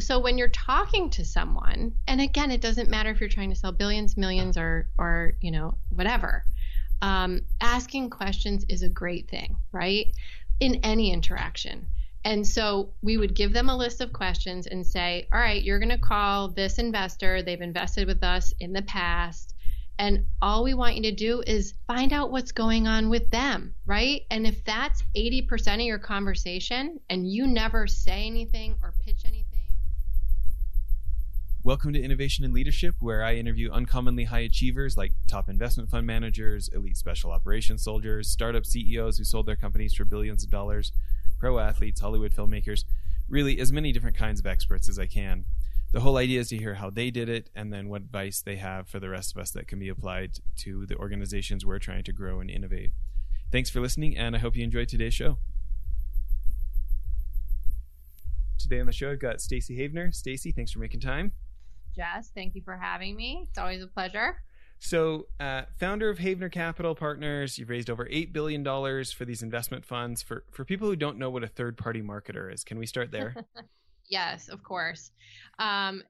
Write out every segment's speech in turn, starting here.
So when you're talking to someone, and again, it doesn't matter if you're trying to sell billions, millions, or you know, whatever, asking questions is a great thing, right? In any interaction. And so we would give them a list of questions and say, all right, you're going to call this investor. They've invested with us in the past. And all we want you to do is find out what's going on with them, right? And if that's 80% of your conversation and you never say anything or pitch anything. Welcome to Innovation and Leadership, where I interview uncommonly high achievers like top investment fund managers, elite special operations soldiers, startup CEOs who sold their companies for billions of dollars, pro athletes, Hollywood filmmakers, really as many different kinds of experts as I can. The whole idea is to hear how they did it and then what advice they have for the rest of us that can be applied to the organizations we're trying to grow and innovate. Thanks for listening, and I hope you enjoyed today's show. Today on the show, I've got Stacey Havener. Stacey, thanks for making time. Jess, thank you for having me. It's always a pleasure. So, founder of Havener Capital Partners, you've raised over $8 billion for these investment funds. For people who don't know what a third-party marketer is, can we start there? Yes, of course.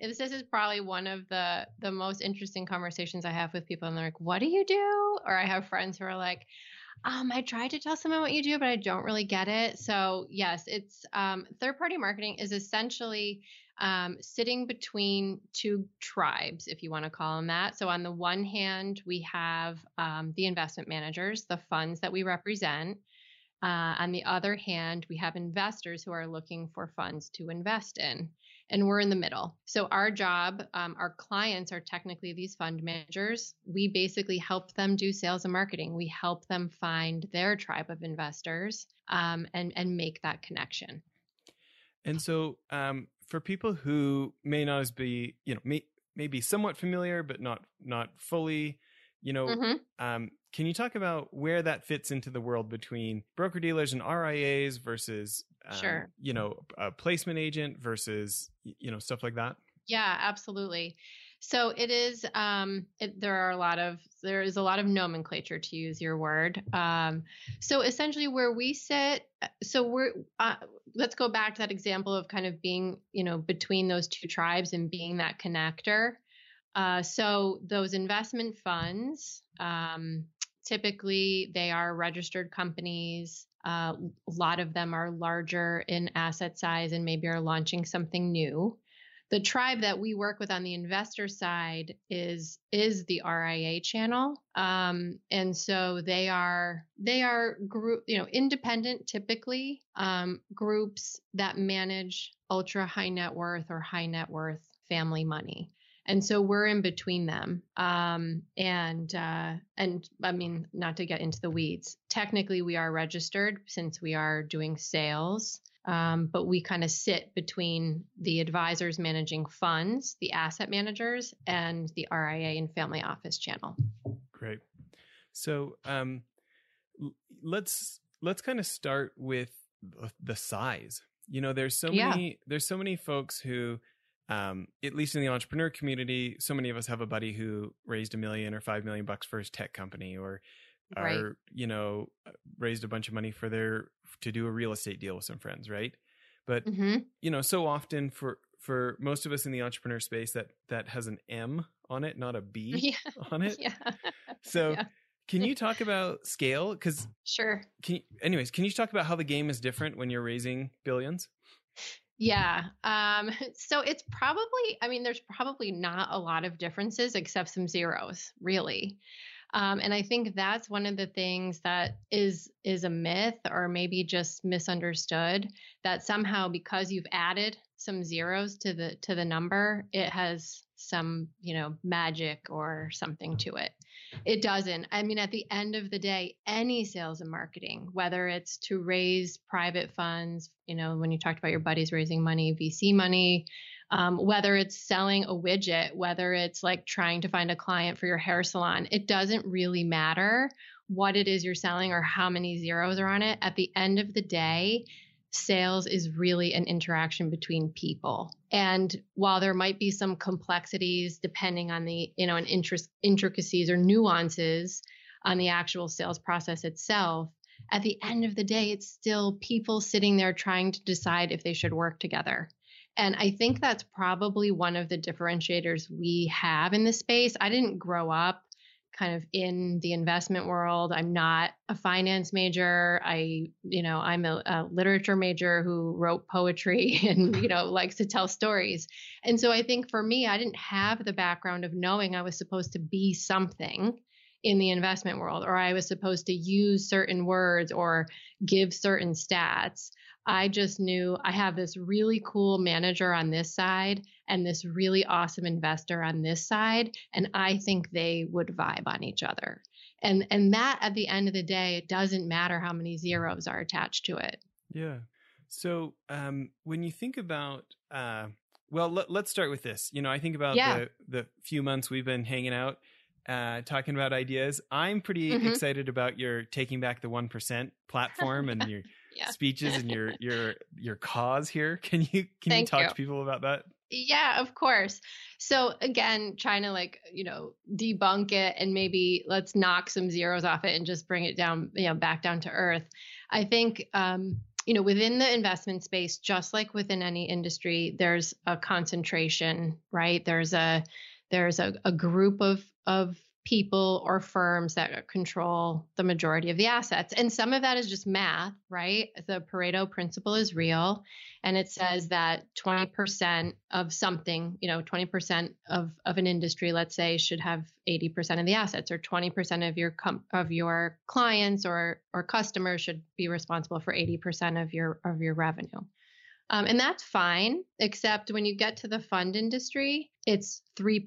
This is probably one of the most interesting conversations I have with people. And they're like, what do you do? Or I have friends who are like, I tried to tell someone what you do, but I don't really get it. So yes, it's third-party marketing is essentially sitting between two tribes, if you want to call them that. So on the one hand, we have the investment managers, the funds that we represent. On the other hand, we have investors who are looking for funds to invest in, and we're in the middle. So our job, our clients are technically these fund managers. We basically help them do sales and marketing. We help them find their tribe of investors and make that connection. And so for people who may not as be, you know, may be somewhat familiar, but not fully, you know, can you talk about where that fits into the world between broker dealers and RIAs versus, sure, you know, a placement agent versus, you know, stuff like that? Yeah, absolutely. So it is, there is a lot of nomenclature, to use your word. So essentially where we sit, so we're, let's go back to that example of kind of being, you know, between those two tribes and being that connector. So those investment funds, typically they are registered companies. A lot of them are larger in asset size and maybe are launching something new. The tribe that we work with on the investor side is the RIA channel, and so they are group, you know, independent, typically groups that manage ultra high net worth or high net worth family money, and so we're in between them. And I mean, not to get into the weeds, technically we are registered since we are doing sales. But we kind of sit between the advisors managing funds, the asset managers, and the RIA and family office channel. Great. So let's kind of start with the size. You know, there's so many folks who, at least in the entrepreneur community, so many of us have a buddy who raised $1 million or $5 million for his tech company, or right, are, you know, raised a bunch of money for to do a real estate deal with some friends, right? But you know, so often for most of us in the entrepreneur space, that has an M on it, not a B on it. Yeah. So can you talk about scale? Because sure. Can you talk about how the game is different when you're raising billions? Yeah. So it's probably, I mean, there's probably not a lot of differences except some zeros, really. And I think that's one of the things that is a myth, or maybe just misunderstood, that somehow because you've added some zeros to the number, it has some, you know, magic or something to it. It doesn't. I mean, at the end of the day, any sales and marketing, whether it's to raise private funds, you know, when you talked about your buddies raising money, VC money, whether it's selling a widget, whether it's like trying to find a client for your hair salon, it doesn't really matter what it is you're selling or how many zeros are on it. At the end of the day, sales is really an interaction between people. And while there might be some complexities depending on the, you know, and intricacies or nuances on the actual sales process itself, at the end of the day, it's still people sitting there trying to decide if they should work together. And I think that's probably one of the differentiators we have in this space. I didn't grow up kind of in the investment world. I'm not a finance major. I'm a literature major who wrote poetry and, likes to tell stories. And so I think for me, I didn't have the background of knowing I was supposed to be something in the investment world, or I was supposed to use certain words or give certain stats. I just knew I have this really cool manager on this side and this really awesome investor on this side, and I think they would vibe on each other. And that, at the end of the day, it doesn't matter how many zeros are attached to it. Yeah. So when you think about, let's start with this. I think about the few months we've been hanging out, talking about ideas. I'm pretty excited about your Taking Back the 1% platform and your speeches and your cause here. Can you talk to people about that? Yeah, of course. So again, trying to debunk it and maybe let's knock some zeros off it and just bring it down, back down to earth. I think, within the investment space, just like within any industry, there's a concentration, right? There's a group of people or firms that control the majority of the assets. And some of that is just math, right? The Pareto principle is real. And it says that 20% of something, 20% of an industry, let's say, should have 80% of the assets, or 20% of your clients or customers should be responsible for 80% of your revenue. And that's fine, except when you get to the fund industry, it's 3%.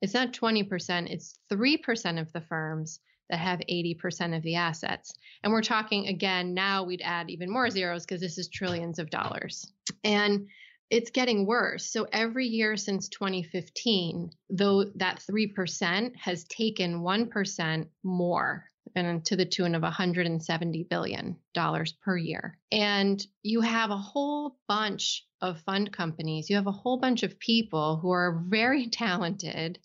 It's not 20%, it's 3% of the firms that have 80% of the assets. And we're talking, again, now we'd add even more zeros because this is trillions of dollars. And it's getting worse. So every year since 2015, though, that 3% has taken 1% more, and to the tune of $170 billion per year. And you have a whole bunch of fund companies, you have a whole bunch of people who are very talented,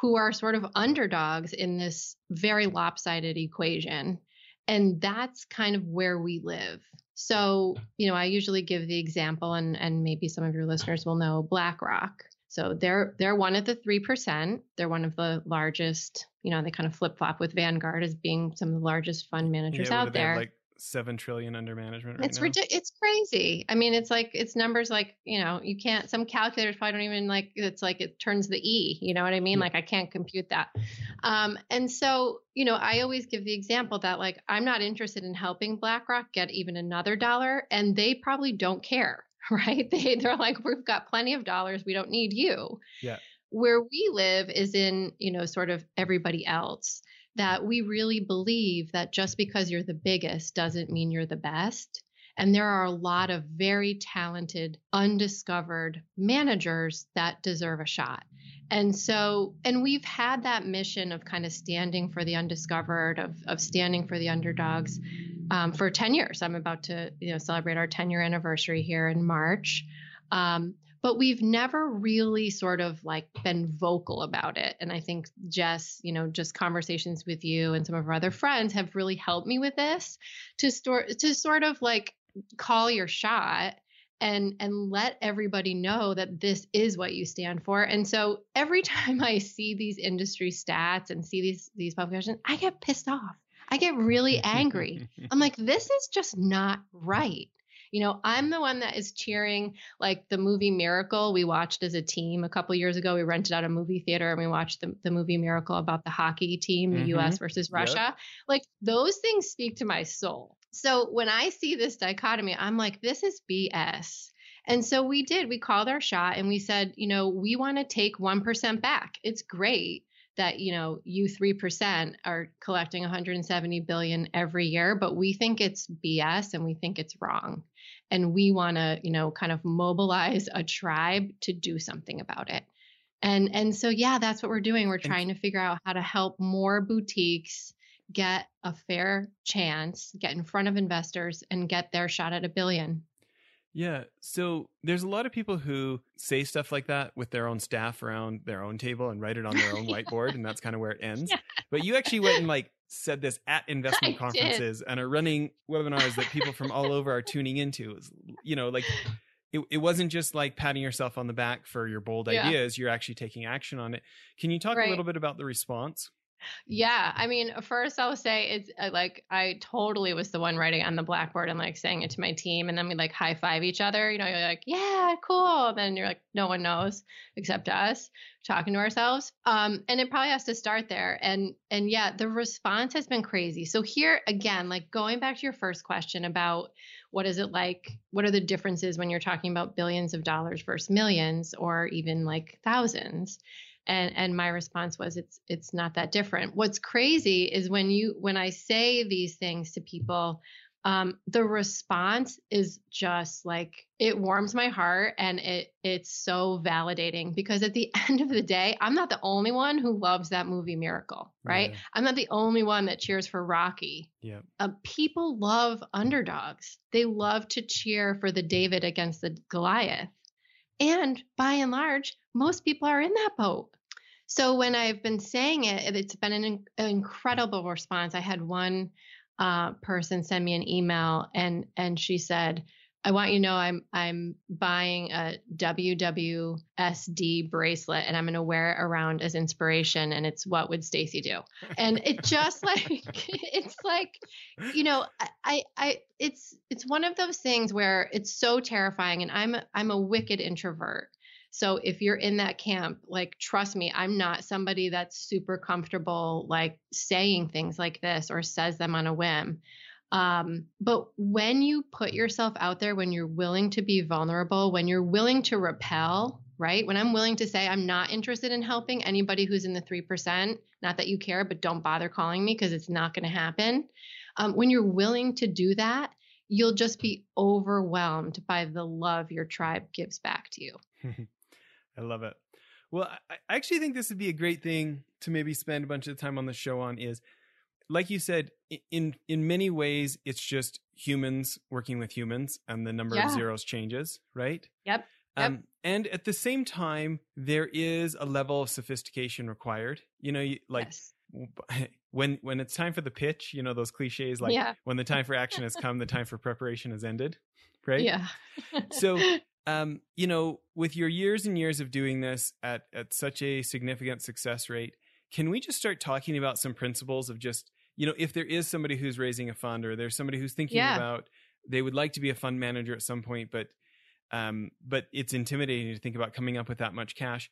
who are sort of underdogs in this very lopsided equation. And that's kind of where we live. So, I usually give the example, and maybe some of your listeners will know BlackRock. So they're one of the 3%. They're one of the largest. They kind of flip flop with Vanguard as being some of the largest fund managers out there. They have like $7 trillion under management right now. It's crazy. I mean, it's numbers like you can't. Some calculators probably don't even like. It's like it turns the E. You know what I mean? Yeah. Like I can't compute that. And so I always give the example that I'm not interested in helping BlackRock get even another dollar, and they probably don't care. Right? They're like, we've got plenty of dollars. We don't need you. Yeah. Where we live is in, sort of everybody else, that we really believe that just because you're the biggest doesn't mean you're the best. And there are a lot of very talented, undiscovered managers that deserve a shot. And so, and we've had that mission of kind of standing for the undiscovered, of standing for the underdogs, for 10 years. I'm about to, celebrate our 10-year anniversary here in March. But we've never really sort of been vocal about it. And I think Jess, just conversations with you and some of our other friends have really helped me with this to sort of call your shot and let everybody know that this is what you stand for. And so every time I see these industry stats and see these publications, I get pissed off. I get really angry. I'm like, this is just not right. I'm the one that is cheering the movie Miracle we watched as a team a couple of years ago. We rented out a movie theater and we watched the movie Miracle about the hockey team, the U.S. versus Russia. Yep. Those things speak to my soul. So when I see this dichotomy, I'm like, this is BS. And so we called our shot and we said, we want to take 1% back. It's great that, you 3% are collecting $170 billion every year, but we think it's BS and we think it's wrong. And we want to, kind of mobilize a tribe to do something about it. And so, that's what we're doing. We're trying to figure out how to help more boutiques get a fair chance, get in front of investors and get their shot at $1 billion. Yeah. So there's a lot of people who say stuff like that with their own staff around their own table and write it on their own whiteboard. And that's kind of where it ends. Yeah. But you actually went and said this at investment conferences and are running webinars that people from all over are tuning into. You know, it wasn't just like patting yourself on the back for your bold ideas. You're actually taking action on it. Can you talk a little bit about the response? Yeah. I mean, first I'll say it's like, I totally was the one writing on the blackboard and like saying it to my team. And then we like high five each other, you know, you're like, yeah, cool. And then you're like, no one knows except us talking to ourselves. And it probably has to start there. And yeah, the response has been crazy. So here again, like going back to your first question about what is it like, what are the differences when you're talking about billions of dollars versus millions or even like thousands? And my response was, it's not that different. What's crazy is when I say these things to people, the response is just like, it warms my heart and it's so validating because at the end of the day, I'm not the only one who loves that movie Miracle, right? Yeah. I'm not the only one that cheers for Rocky. Yeah. People love underdogs. They love to cheer for the David against the Goliath. And by and large, most people are in that boat. So when I've been saying it, it's been an incredible response. I had one person send me an email and she said, I want you to know I'm buying a WWSD bracelet and I'm going to wear it around as inspiration. And it's what would Stacy do? And it just like, it's like, you know, it's one of those things where it's so terrifying and I'm a wicked introvert. So if you're in that camp, like, trust me, I'm not somebody that's super comfortable, like saying things like this or says them on a whim. But when you put yourself out there, when you're willing to be vulnerable, when you're willing to repel, right? When I'm willing to say, I'm not interested in helping anybody who's in the 3%, not that you care, but don't bother calling me because it's not going to happen. When you're willing to do that, you'll just be overwhelmed by the love your tribe gives back to you. I love it. Well, I actually think this would be a great thing to maybe spend a bunch of time on the show on is, like you said, in many ways, it's just humans working with humans and the number of zeros changes, right? Yep. And at the same time, there is a level of sophistication required. You know, when it's time for the pitch, you know, those cliches, like when the time for action has come, the time for preparation has ended, right? Yeah. So, you know, with your years and years of doing this at such a significant success rate, can we just start talking about some principles of just, you know, if there is somebody who's raising a fund or there's somebody who's thinking about, they would like to be a fund manager at some point, but it's intimidating to think about coming up with that much cash.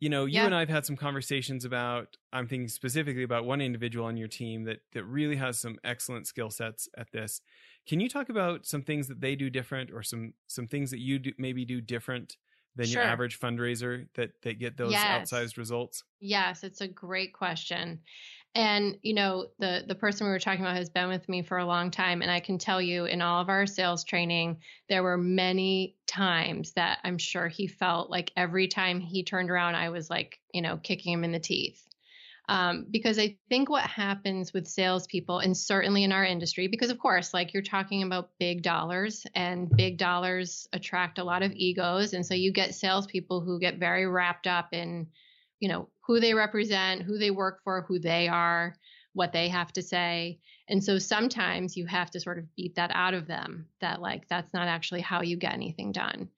You know, you and I've had some conversations about, I'm thinking specifically about one individual on your team that really has some excellent skill sets at this. Can you talk about some things that they do different or some things that you do different than your average fundraiser that get those outsized results? Yes, it's a great question. And, you know, the person we were talking about has been with me for a long time. And I can tell you in all of our sales training, there were many times that I'm sure he felt like every time he turned around, I was like, you know, kicking him in the teeth. Because I think what happens with salespeople, and certainly in our industry, because of course, like you're talking about big dollars and big dollars attract a lot of egos. And so you get salespeople who get very wrapped up in, you know, who they represent, who they work for, who they are, what they have to say. And so sometimes you have to sort of beat that out of them, that like, that's not actually how you get anything done.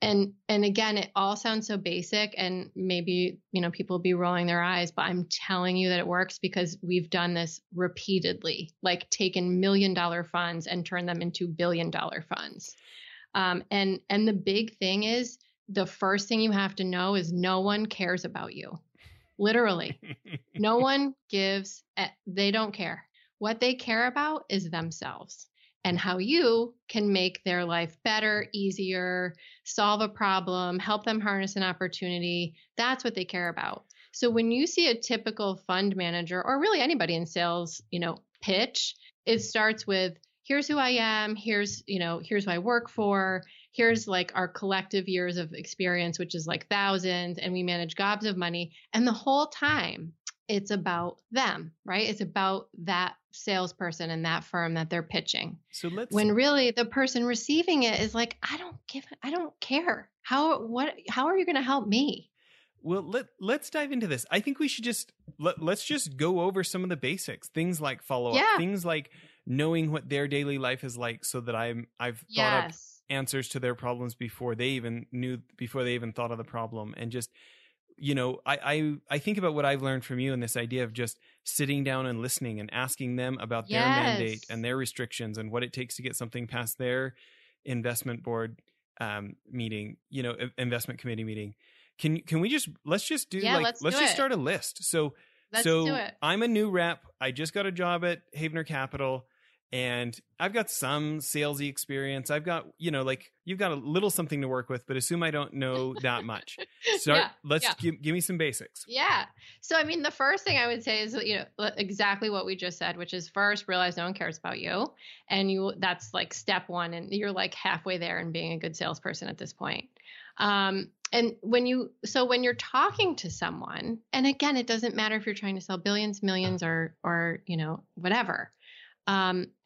And again, it all sounds so basic and maybe, you know, people will be rolling their eyes, but I'm telling you that it works because we've done this repeatedly, like taken $1 million funds and turned them into $1 billion funds. And the big thing is the first thing you have to know is no one cares about you. Literally, no one gives, they don't care. What they care about is themselves and how you can make their life better, easier, solve a problem, help them harness an opportunity. That's what they care about. So when you see a typical fund manager or really anybody in sales, you know, pitch, it starts with, here's who I am, here's who I work for, here's like our collective years of experience, which is like thousands, and we manage gobs of money. And the whole time, it's about them, right? It's about that salesperson and that firm that they're pitching. So when really the person receiving it is like, I don't care. How are you going to help me? Well, let's dive into this. I think we should let's just go over some of the basics, things like follow up, things like knowing what their daily life is like so that I've thought up answers to their problems before they even knew, before they even thought of the problem. And just, you know, I think about what I've learned from you and this idea of just sitting down and listening and asking them about their mandate and their restrictions and what it takes to get something past their investment board meeting, you know, investment committee meeting. Can we just, let's just do let's just start a list. So do it. I'm a new rep. I just got a job at Havener Capital and I've got some salesy experience. I've got, you know, like you've got a little something to work with, but assume I don't know that much. Give me some basics. Yeah. So, I mean, the first thing I would say is, you know, exactly what we just said, which is first realize no one cares about you. And you, that's like step one. And you're like halfway there in being a good salesperson at this point. And when you're talking to someone, and again, it doesn't matter if you're trying to sell billions, millions, or, you know, whatever,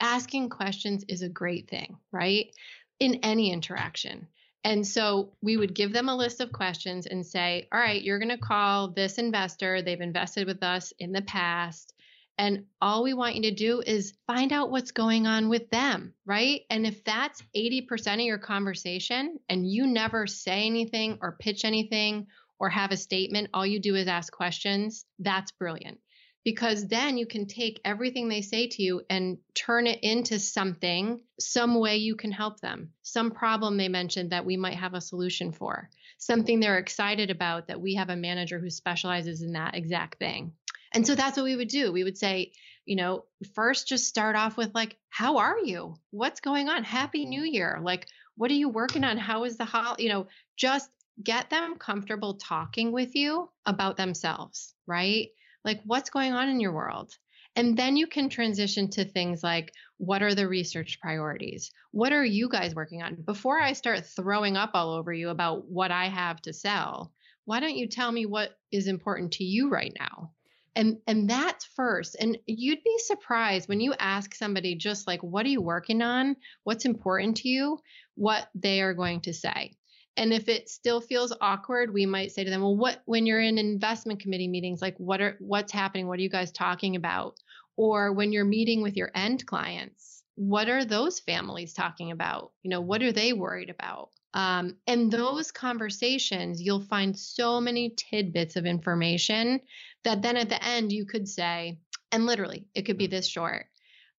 asking questions is a great thing, right? In any interaction. And so we would give them a list of questions and say, all right, you're going to call this investor. They've invested with us in the past. And all we want you to do is find out what's going on with them, right? And if that's 80% of your conversation and you never say anything or pitch anything or have a statement, all you do is ask questions, that's brilliant. Because then you can take everything they say to you and turn it into something, some way you can help them, some problem they mentioned that we might have a solution for, something they're excited about that we have a manager who specializes in that exact thing. And so that's what we would do. We would say, you know, first just start off with like, how are you? What's going on? Happy New Year. Like, what are you working on? How is the holiday? You know, just get them comfortable talking with you about themselves, right? Like, what's going on in your world? And then you can transition to things like, what are the research priorities? What are you guys working on? Before I start throwing up all over you about what I have to sell, why don't you tell me what is important to you right now? And that's first. And you'd be surprised when you ask somebody just like, what are you working on? What's important to you? What they are going to say. And if it still feels awkward, we might say to them, well, what, when you're in investment committee meetings, like what's happening? What are you guys talking about? Or when you're meeting with your end clients, what are those families talking about? You know, what are they worried about? And those conversations, you'll find so many tidbits of information that then at the end you could say, and literally it could be this short.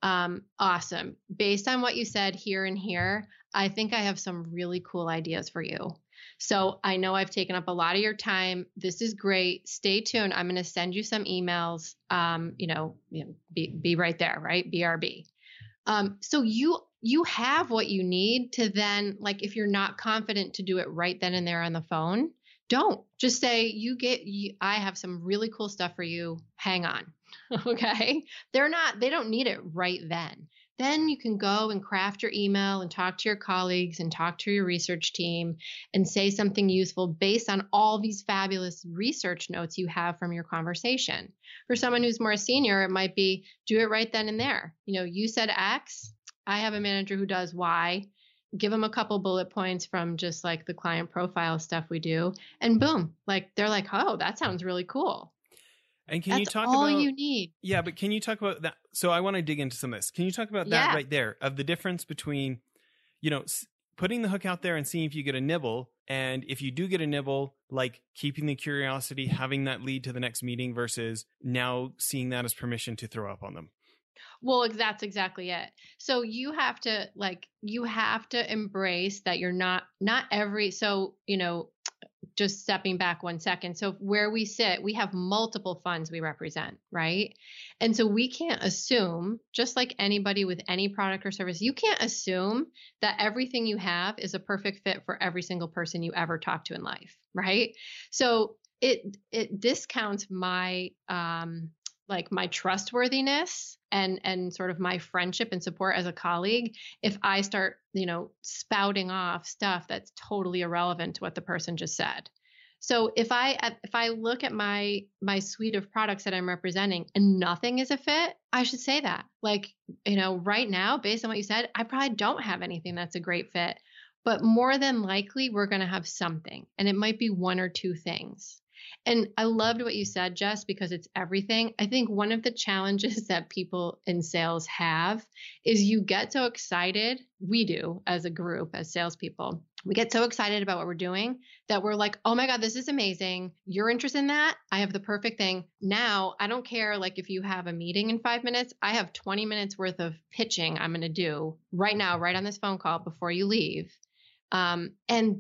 Awesome. Based on what you said here and here, I think I have some really cool ideas for you. So I know I've taken up a lot of your time. This is great. Stay tuned. I'm going to send you some emails. Be right there, right? BRB. So you have what you need to then, like, if you're not confident to do it right then and there on the phone, don't just say I have some really cool stuff for you. Hang on. Okay. They don't need it right then. Then you can go and craft your email and talk to your colleagues and talk to your research team and say something useful based on all these fabulous research notes you have from your conversation. For someone who's more senior, it might be do it right then and there. You know, you said X, I have a manager who does Y. Give them a couple bullet points from just like the client profile stuff we do, and boom, like they're like, oh, that sounds really cool. And can you talk about all you need? Yeah, but can you talk about that? So I want to dig into some of this. Can you talk about that right there, of the difference between, you know, putting the hook out there and seeing if you get a nibble, and if you do get a nibble, like keeping the curiosity, having that lead to the next meeting, versus now seeing that as permission to throw up on them? Well, that's exactly it. So you have to embrace that you're not every, so, you know, just stepping back one second. So where we sit, we have multiple funds we represent, right? And so we can't assume, just like anybody with any product or service, you can't assume that everything you have is a perfect fit for every single person you ever talk to in life, right? So it discounts my, like my trustworthiness and sort of my friendship and support as a colleague, if I start, you know, spouting off stuff that's totally irrelevant to what the person just said. So if I look at my suite of products that I'm representing and nothing is a fit, I should say that. Like, you know, right now, based on what you said, I probably don't have anything that's a great fit, but more than likely we're going to have something, and it might be one or two things. And I loved what you said, Jess, because it's everything. I think one of the challenges that people in sales have is you get so excited. We do as a group, as salespeople. We get so excited about what we're doing that we're like, oh my God, this is amazing. You're interested in that? I have the perfect thing. Now, I don't care like if you have a meeting in 5 minutes, I have 20 minutes worth of pitching I'm going to do right now, right on this phone call before you leave. And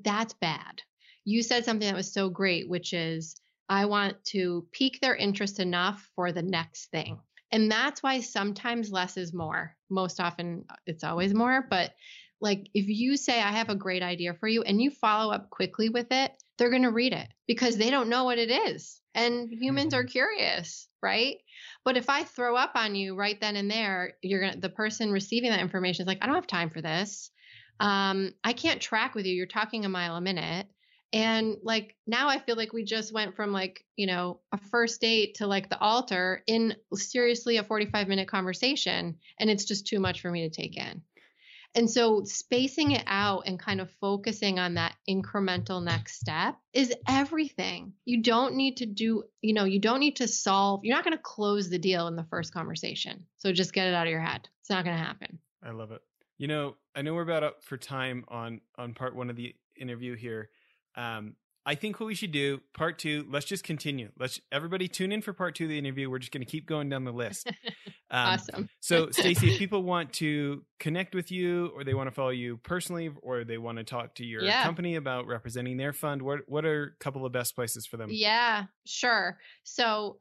that's bad. You said something that was so great, which is I want to pique their interest enough for the next thing. And that's why sometimes less is more. Most often it's always more, but like if you say, I have a great idea for you and you follow up quickly with it, they're going to read it because they don't know what it is. And humans are curious, right? But if I throw up on you right then and there, the person receiving that information is like, I don't have time for this. I can't track with you. You're talking a mile a minute. And like, now I feel like we just went from like, you know, a first date to like the altar in seriously a 45-minute conversation. And it's just too much for me to take in. And so spacing it out and kind of focusing on that incremental next step is everything. You don't need to do, you know, you don't need to solve, you're not going to close the deal in the first conversation. So just get it out of your head. It's not going to happen. I love it. You know, I know we're about up for time on part one of the interview here. I think what we should do, part two, let's just continue. Let's everybody tune in for part two of the interview. We're just going to keep going down the list. Awesome. So Stacey, if people want to connect with you or they want to follow you personally, or they want to talk to your company about representing their fund, what are a couple of best places for them? Yeah, sure. So,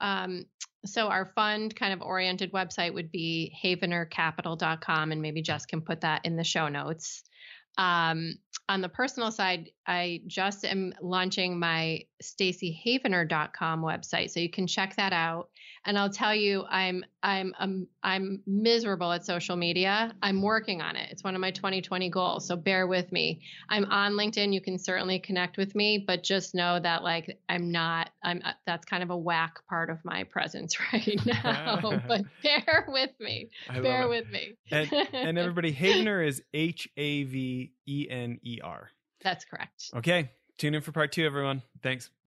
so our fund kind of oriented website would be havenercapital.com. And maybe Jess can put that in the show notes. On the personal side, I just am launching my stacyhavener.com website. So you can check that out. And I'll tell you, I'm miserable at social media. I'm working on it. It's one of my 2020 goals. So bear with me. I'm on LinkedIn. You can certainly connect with me, but just know that like, that's kind of a whack part of my presence right now, but bear with me, And everybody, Havener is H-A-V-E-N-E-R. That's correct. Okay. Tune in for part two, everyone. Thanks.